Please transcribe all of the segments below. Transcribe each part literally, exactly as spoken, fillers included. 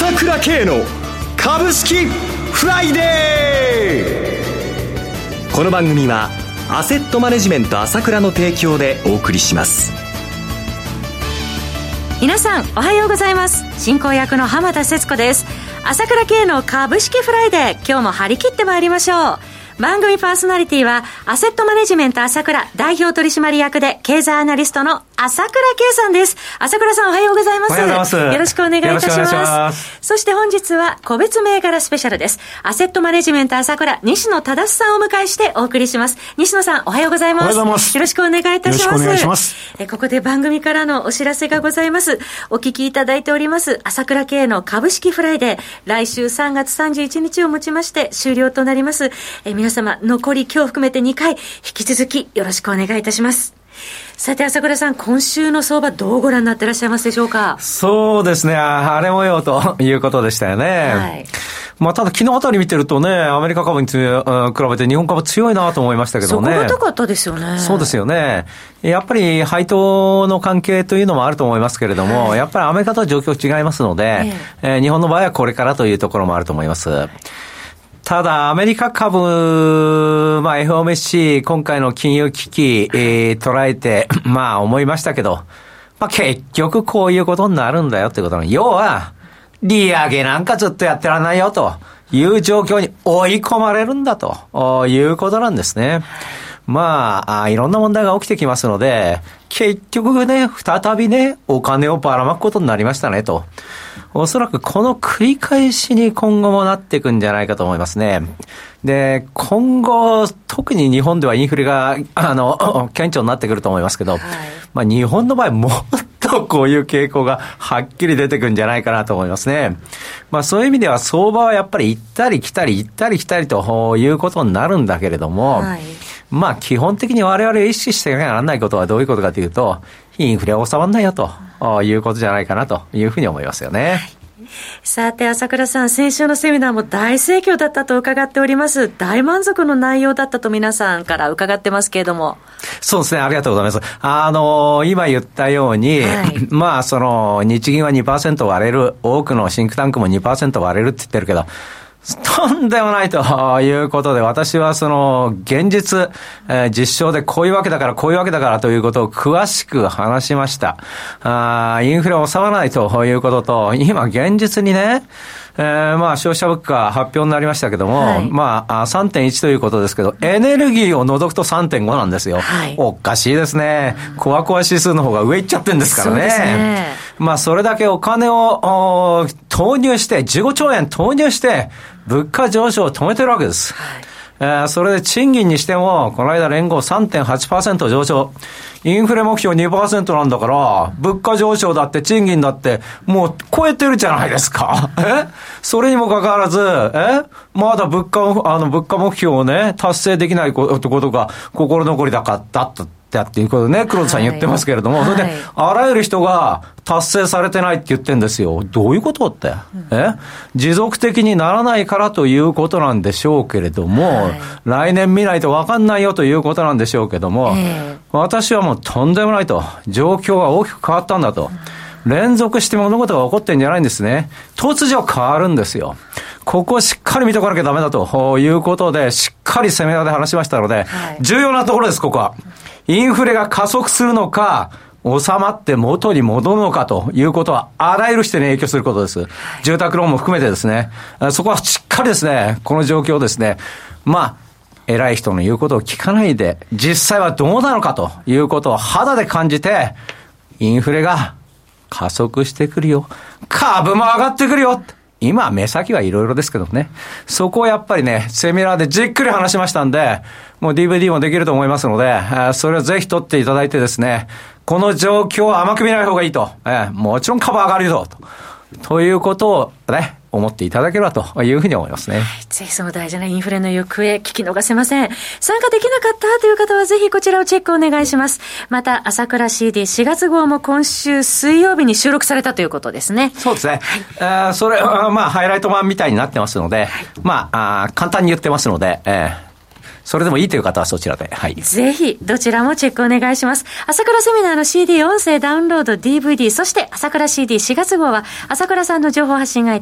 朝倉慶の株式フライデー。この番組はアセットマネジメント朝倉の提供でお送りします。皆さんおはようございます。進行役の浜田節子です。朝倉慶の株式フライデー、今日も張り切ってまいりましょう。番組パーソナリティはアセットマネジメント朝倉代表取締役で経済アナリストの朝倉慶さんです。朝倉さんおはようございます。おはようございます。よろしくお願いいたします。ますそして本日は個別銘柄スペシャルです。アセットマネジメント朝倉西野忠さんをお迎えしてお送りします。西野さんおはようございます。おはようございます。よろしくお願いいたします。よろしくお願いします。えここで番組からのお知らせがございます。お聞きいただいております朝倉慶の株式フライデー、来週さんがつさんじゅういちにちをもちまして終了となります。え皆様残り今日含めてにかい、引き続きよろしくお願いいたします。さて朝倉さん、今週の相場どうご覧になっていらっしゃいますでしょうか。そうですね、荒れ模様ということでしたよね、はい。まあ、ただ昨日あたり見てるとね、アメリカ株につ、うん、比べて日本株強いなと思いましたけどね。そこが高かったですよね。そうですよね。やっぱり配当の関係というのもあると思いますけれども、はい、やっぱりアメリカとは状況違いますので、ええ、日本の場合はこれからというところもあると思います、はい。ただアメリカ株、まあ エフオーエムシー 今回の金融危機、えー、捉えてまあ思いましたけど、まあ結局こういうことになるんだよってことなの。要は利上げなんかずっとやってらんないよという状況に追い込まれるんだということなんですね。まあ、あ、いろんな問題が起きてきますので、結局ね、再びね、お金をばらまくことになりましたねと。おそらくこの繰り返しに今後もなっていくんじゃないかと思いますね。で、今後、特に日本ではインフレが、あの、顕著になってくると思いますけど、はい、まあ日本の場合もっとこういう傾向がはっきり出てくるんじゃないかなと思いますね。まあそういう意味では相場はやっぱり行ったり来たり行ったり来たりということになるんだけれども、はい、まあ基本的に我々意識していかなきゃならないことはどういうことかというと、インフレは収まらないよということじゃないかなというふうに思いますよね、はい。さて朝倉さん、先週のセミナーも大盛況だったと伺っております。大満足の内容だったと皆さんから伺ってますけれども。そうですね、ありがとうございます。あの今言ったように、はい、まあその日銀は にパーセント 割れる、多くのシンクタンクも にパーセント 割れるって言ってるけど、とんでもないということで、私はその現実、えー、実証でこういうわけだからこういうわけだからということを詳しく話しました。あ、インフレを収まらないということと、今現実にね、えー、まあ消費者物価発表になりましたけども、はい、まあ さんてんいち ということですけど、エネルギーを除くと さんてんご なんですよ、はい、おかしいですね。コアコア指数の方が上行っちゃってるんですから ね、 そうですね。まあそれだけお金をお投入して、じゅうごちょうえん投入して物価上昇を止めてるわけです、はい。えー、それで賃金にしても、この間連合 さんてんはちパーセント 上昇、インフレ目標 にパーセント なんだから、物価上昇だって賃金だって、もう超えてるじゃないですか。え？それにもかかわらず、え？まだ物価、あの物価目標をね、達成できないことが心残りだかったと。だっていうことね、黒田さん言ってますけれども、はい、それで、あらゆる人が達成されてないって言ってんですよ。どういうことって、うん、え持続的にならないからということなんでしょうけれども、はい、来年見ないと分かんないよということなんでしょうけども、えー、私はもうとんでもないと。状況が大きく変わったんだと。連続して物事が起こってんじゃないんですね。突如変わるんですよ。ここをしっかり見とかなきゃダメだということで、しっかりセミナーで話しましたので、はい、重要なところです、ここは。インフレが加速するのか、収まって元に戻るのかということは、あらゆる視点に影響することです。住宅ローンも含めてですね、そこはしっかりですね、この状況をですね、まあ、偉い人の言うことを聞かないで、実際はどうなのかということを肌で感じて、インフレが加速してくるよ。株も上がってくるよ。今、目先はいろいろですけどね。そこをやっぱりね、セミナーでじっくり話しましたんで、もう ディーブイディー もできると思いますので、それをぜひ取っていただいてですね、この状況を甘く見ない方がいいと。もちろん株上がるよと。ということをね、思っていただければというふうに思いますね。ぜひその大事なインフレの行方、聞き逃せません。参加できなかったという方はぜひこちらをチェックお願いします。また朝倉 シーディーしがつ号も今週水曜日に収録されたということですね。そうですね、はい。えー、それはまあハイライト版みたいになってますので、はい、まあ、あ、簡単に言ってますので、えーそれでもいいという方はそちらで、はい、ぜひどちらもチェックお願いします。朝倉セミナーの シーディー 音声ダウンロード ディーブイディー、 そして朝倉 シーディーし 月号は朝倉さんの情報発信会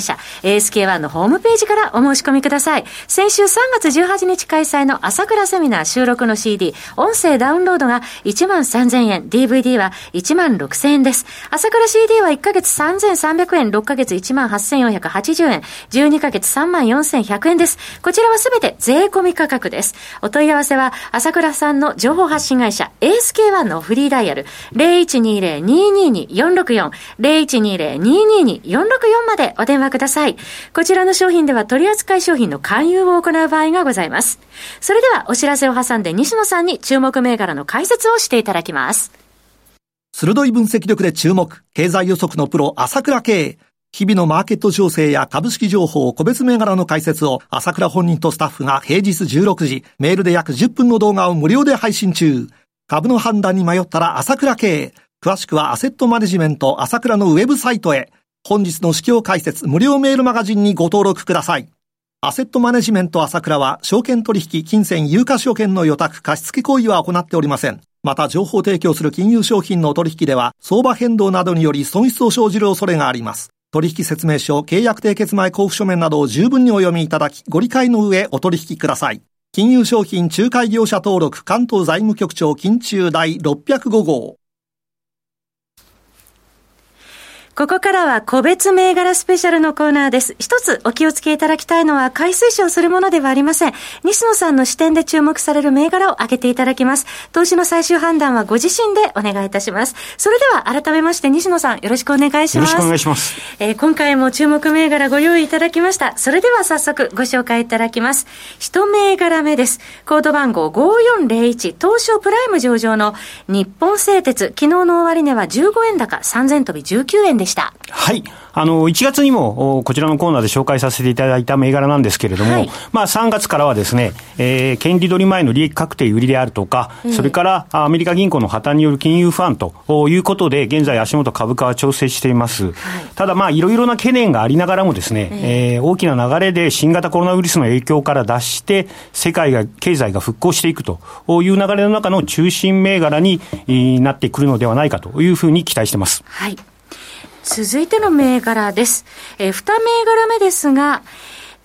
社 エーエスケーワン のホームページからお申し込みください。先週さんがつじゅうはちにち開催の朝倉セミナー収録の シーディー 音声ダウンロードが いちまんさんぜんえん、 ディーブイディー は いちまんろくせんえんです。朝倉 シーディー はいっかげつさんぜんさんびゃくえん、ろっかげつ いちまんはっせんよんひゃくはちじゅうえん、じゅうにかげつ さんまんよんせんひゃくえんです。こちらはすべて税込み価格です。お問い合わせは朝倉さんの情報発信会社 エーエスケーワン のフリーダイヤル ゼロいちにゼロ にーにーにーよんろくよん ゼロいちにゼロ にーにーにーよんろくよん までお電話ください。こちらの商品では取扱い商品の勧誘を行う場合がございます。それではお知らせを挟んで西野さんに注目銘柄の解説をしていただきます。鋭い分析力で注目、経済予測のプロ朝倉慶。日々のマーケット情勢や株式情報、個別銘柄の解説を朝倉本人とスタッフが平日じゅうろくじメールで約じゅっぷんの動画を無料で配信中。株の判断に迷ったら朝倉慶。詳しくはアセットマネジメント朝倉のウェブサイトへ。本日の市況解説無料メールマガジンにご登録ください。アセットマネジメント朝倉は証券取引、金銭、有価証券の予託、貸付行為は行っておりません。また情報提供する金融商品の取引では相場変動などにより損失を生じる恐れがあります。取引説明書、契約締結前交付書面などを十分にお読みいただき、ご理解の上お取引ください。金融商品仲介業者登録関東財務局長金中第ろっぴゃくごご。ここからは個別銘柄スペシャルのコーナーです。一つお気をつけいただきたいのは買い推奨するものではありません。西野さんの視点で注目される銘柄を挙げていただきます。投資の最終判断はご自身でお願いいたします。それでは改めまして西野さんよろしくお願いします。よろしくお願いします。えー、今回も注目銘柄ご用意いただきました。それでは早速ご紹介いただきます。一銘柄目です。コード番号ごーよんゼロいち、東証プライム上場の日本製鉄。昨日の終値はじゅうごえん高、さんぜん飛びじゅうきゅうえんではい。あの、いちがつにも、こちらのコーナーで紹介させていただいた銘柄なんですけれども、はい、まあさんがつからはですね、えー、権利取り前の利益確定売りであるとか、うん、それからアメリカ銀行の破綻による金融不安ということで、現在足元株価は調整しています。はい、ただまあいろいろな懸念がありながらもですね、うん、えー、大きな流れで新型コロナウイルスの影響から脱して、世界が、経済が復興していくという流れの中の中心銘柄になってくるのではないかというふうに期待しています。はい。続いての銘柄です。えー、に銘柄目ですが、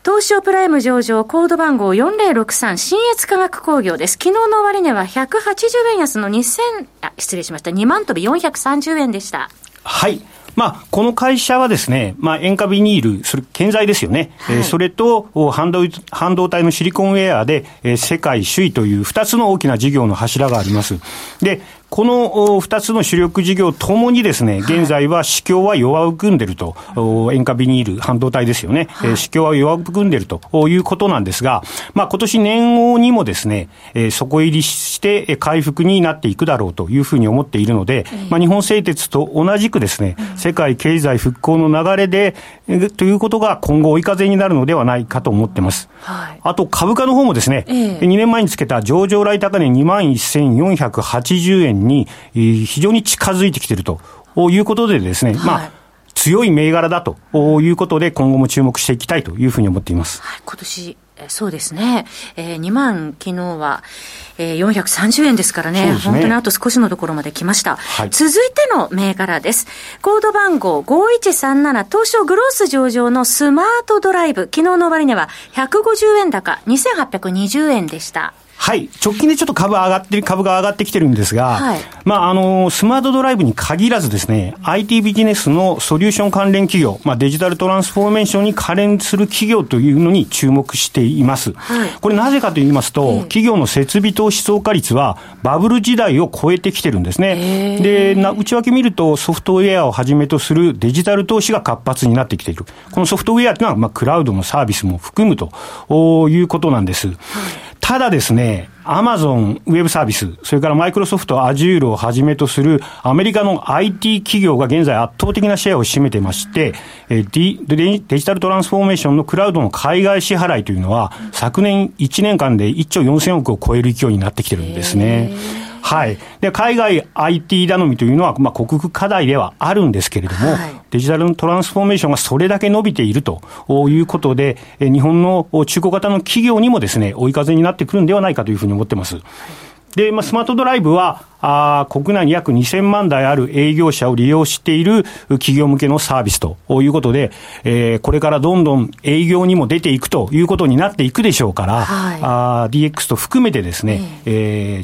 東証プライム上場コード番号よんゼロろくさん、信越化学工業です。昨日の終値はひゃくはちじゅうえん安のにせん、あ、失礼しました。にまん飛びよんひゃくさんじゅうえんでした。はい。まあ、この会社はですね、まあ、塩化ビニール、それ、建材ですよね。はい、えー、それと半導、半導体のシリコンウェアで、えー、世界首位というふたつの大きな事業の柱があります。で、このふたつの主力事業ともにですね、現在は市況は弱含んでると、はい、塩化ビニール、半導体ですよね。はい、えー、市況は弱含んでるということなんですが、まあ、今年年後にもですね、えー、底入りして回復になっていくだろうというふうに思っているので、まあ、日本製鉄と同じくですね、うん、世界経済復興の流れで、えー、ということが今後追い風になるのではないかと思ってます。はい、あと株価の方もですね、えー、にねんまえにつけた上場来高値 にまんせんよんひゃくはちじゅうえんに非常に近づいてきているということでですね、はい、まあ強い銘柄だということで今後も注目していきたいというふうに思っています。はい、今年そうですね、えー、にまん昨日は、えー、よんひゃくさんじゅうえんですから ね, ね本当にあと少しのところまで来ました、はい、続いての銘柄です。コード番号ごーいちさんなな、東証グロース上場のスマートドライブ。昨日の終値はひゃくごじゅうえん高、にせんはっぴゃくにじゅうえんでした。はい。直近でちょっと株上がってる、株が上がってきてるんですが、はい、まあ、あの、スマートドライブに限らずですね、アイティー ビジネスのソリューション関連企業、まあ、デジタルトランスフォーメーションに関連する企業というのに注目しています。はい、これなぜかと言いますと、うん、企業の設備投資増加率はバブル時代を超えてきてるんですね。で、な、内訳見るとソフトウェアをはじめとするデジタル投資が活発になってきている。このソフトウェアというのは、まあ、クラウドのサービスも含むということなんです。はい、ただですね、アマゾンウェブサービス、それからマイクロソフト、Azureをはじめとするアメリカの アイティー 企業が現在圧倒的なシェアを占めてまして、デジタルトランスフォーメーションのクラウドの海外支払いというのは、昨年いちねんかんでいっちょうよんせんおくを超える勢いになってきてるんですね。はい、で海外 アイティー 頼みというのは、まあ、克服課題ではあるんですけれども、はい、デジタルのトランスフォーメーションがそれだけ伸びているということで、日本の中古型の企業にもですね、追い風になってくるんではないかというふうに思っています。で、まあ、スマートドライブはあ国内に約にせんまんだいある営業者を利用している企業向けのサービスということで、えー、これからどんどん営業にも出ていくということになっていくでしょうから、はい、あ ディーエックス と含めてですね、え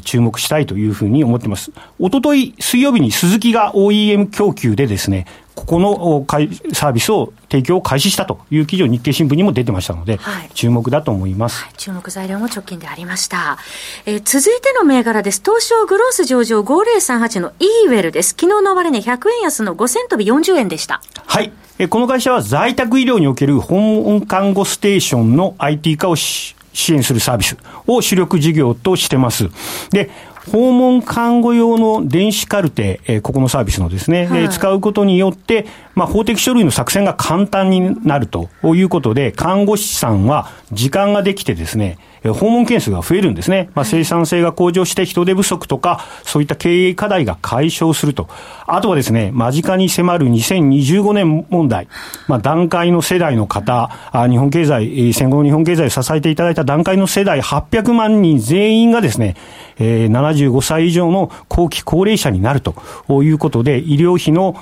ー、注目したいというふうに思っています。おととい水曜日にスズキが オーイーエム 供給でですね、ここのサービスを提供を開始したという記事を日経新聞にも出てましたので、はい、注目だと思います、はい、注目材料も直近でありました、えー、続いての銘柄です。東証グロース上場ごせんさんじゅうはちのイーウェルです。昨日の終値ひゃくえん安のごせんとびよんじゅうえんでした。はい、えこの会社は在宅医療における訪問看護ステーションの アイティー 化を支援するサービスを主力事業としてます。で、訪問看護用の電子カルテ、えー、ここのサービスのですね、はい、で使うことによって、まあ、法的書類の作成が簡単になるということで、看護師さんは時間ができてですね、訪問件数が増えるんですね、まあ、生産性が向上して人手不足とかそういった経営課題が解消すると。あとはですね、間近に迫るにせんにじゅうごねん問題、まあ、団塊の世代の方、日本経済、戦後の日本経済を支えていただいた団塊の世代はっぴゃくまんにん全員がですね、えー、ななじゅうごさい以上の後期高齢者になるということで、医療費の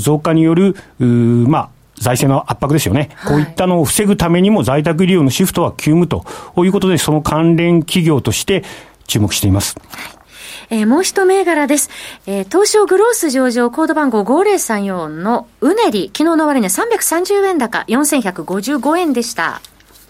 増加によるまあ財政の圧迫ですよね、はい、こういったのを防ぐためにも在宅医療のシフトは急務ということで、その関連企業として注目しています。えー、もう一銘柄です、えー、東証グロース上場コード番号ごせんさんじゅうよんのうねり、昨日の終値さんびゃくさんじゅうえん高よんせんひゃくごじゅうごえんでした。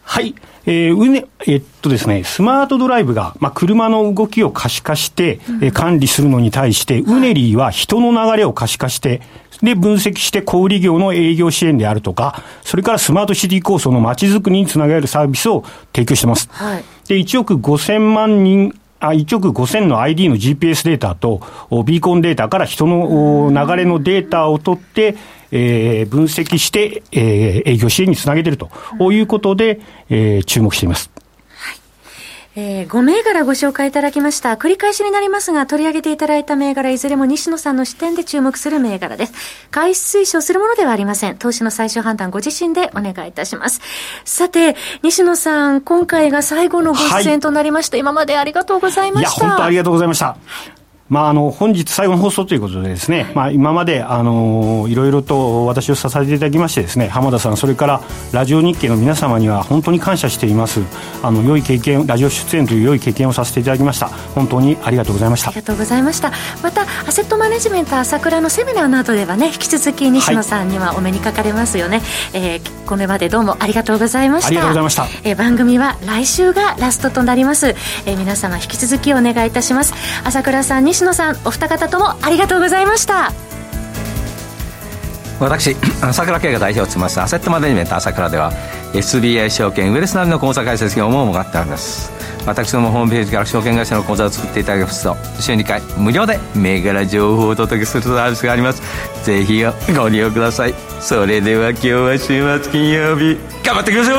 はい、えーうねえっとですね、スマートドライブが、まあ、車の動きを可視化して、うん、えー、管理するのに対して、はい、うねりは人の流れを可視化してで分析して小売業の営業支援であるとか、それからスマートシティ構想の街づくりにつなげるサービスを提供してます、はい、でいちおくごせんまんにんあいちおくごせんの アイディー の ジーピーエス データとビーコンデータから人の流れのデータを取って、えー、分析して、えー、営業支援につなげているということで、えー、注目しています。えー、ご銘柄ご紹介いただきました。繰り返しになりますが、取り上げていただいた銘柄いずれも西野さんの視点で注目する銘柄です。買い推奨するものではありません。投資の最終判断ご自身でお願いいたします。さて西野さん、今回が最後のご出演となりました、はい、今までありがとうございました。いや、本当ありがとうございました、はい、まあ、あの本日最後の放送ということでですね、はい、まあ、今まであのいろいろと私を支えていただきましてですね、浜田さん、それからラジオ日経の皆様には本当に感謝しています。あの良い経験、ラジオ出演という良い経験をさせていただきました。本当にありがとうございました。ありがとうございました。またアセットマネジメント朝倉のセミナーなどではね、引き続き西野さんにはお目にかかれますよね、はい、えー、これまでどうもありがとうございました。ありがとうございました、えー、番組は来週がラストとなります、えー、皆様引き続きお願いいたします。朝倉さん、西野さん、お二方ともありがとうございました。私、朝倉慶が代表を務めますアセットマネジメント朝倉では エスビーアイ 証券ウェルスなりの口座開設業務を行っております。私どもホームページから証券会社の口座を作っていただきますと、週にかい無料で銘柄情報をお届けするサービスがあります。ぜひご利用ください。それでは今日は週末金曜日、頑張っていきましょう。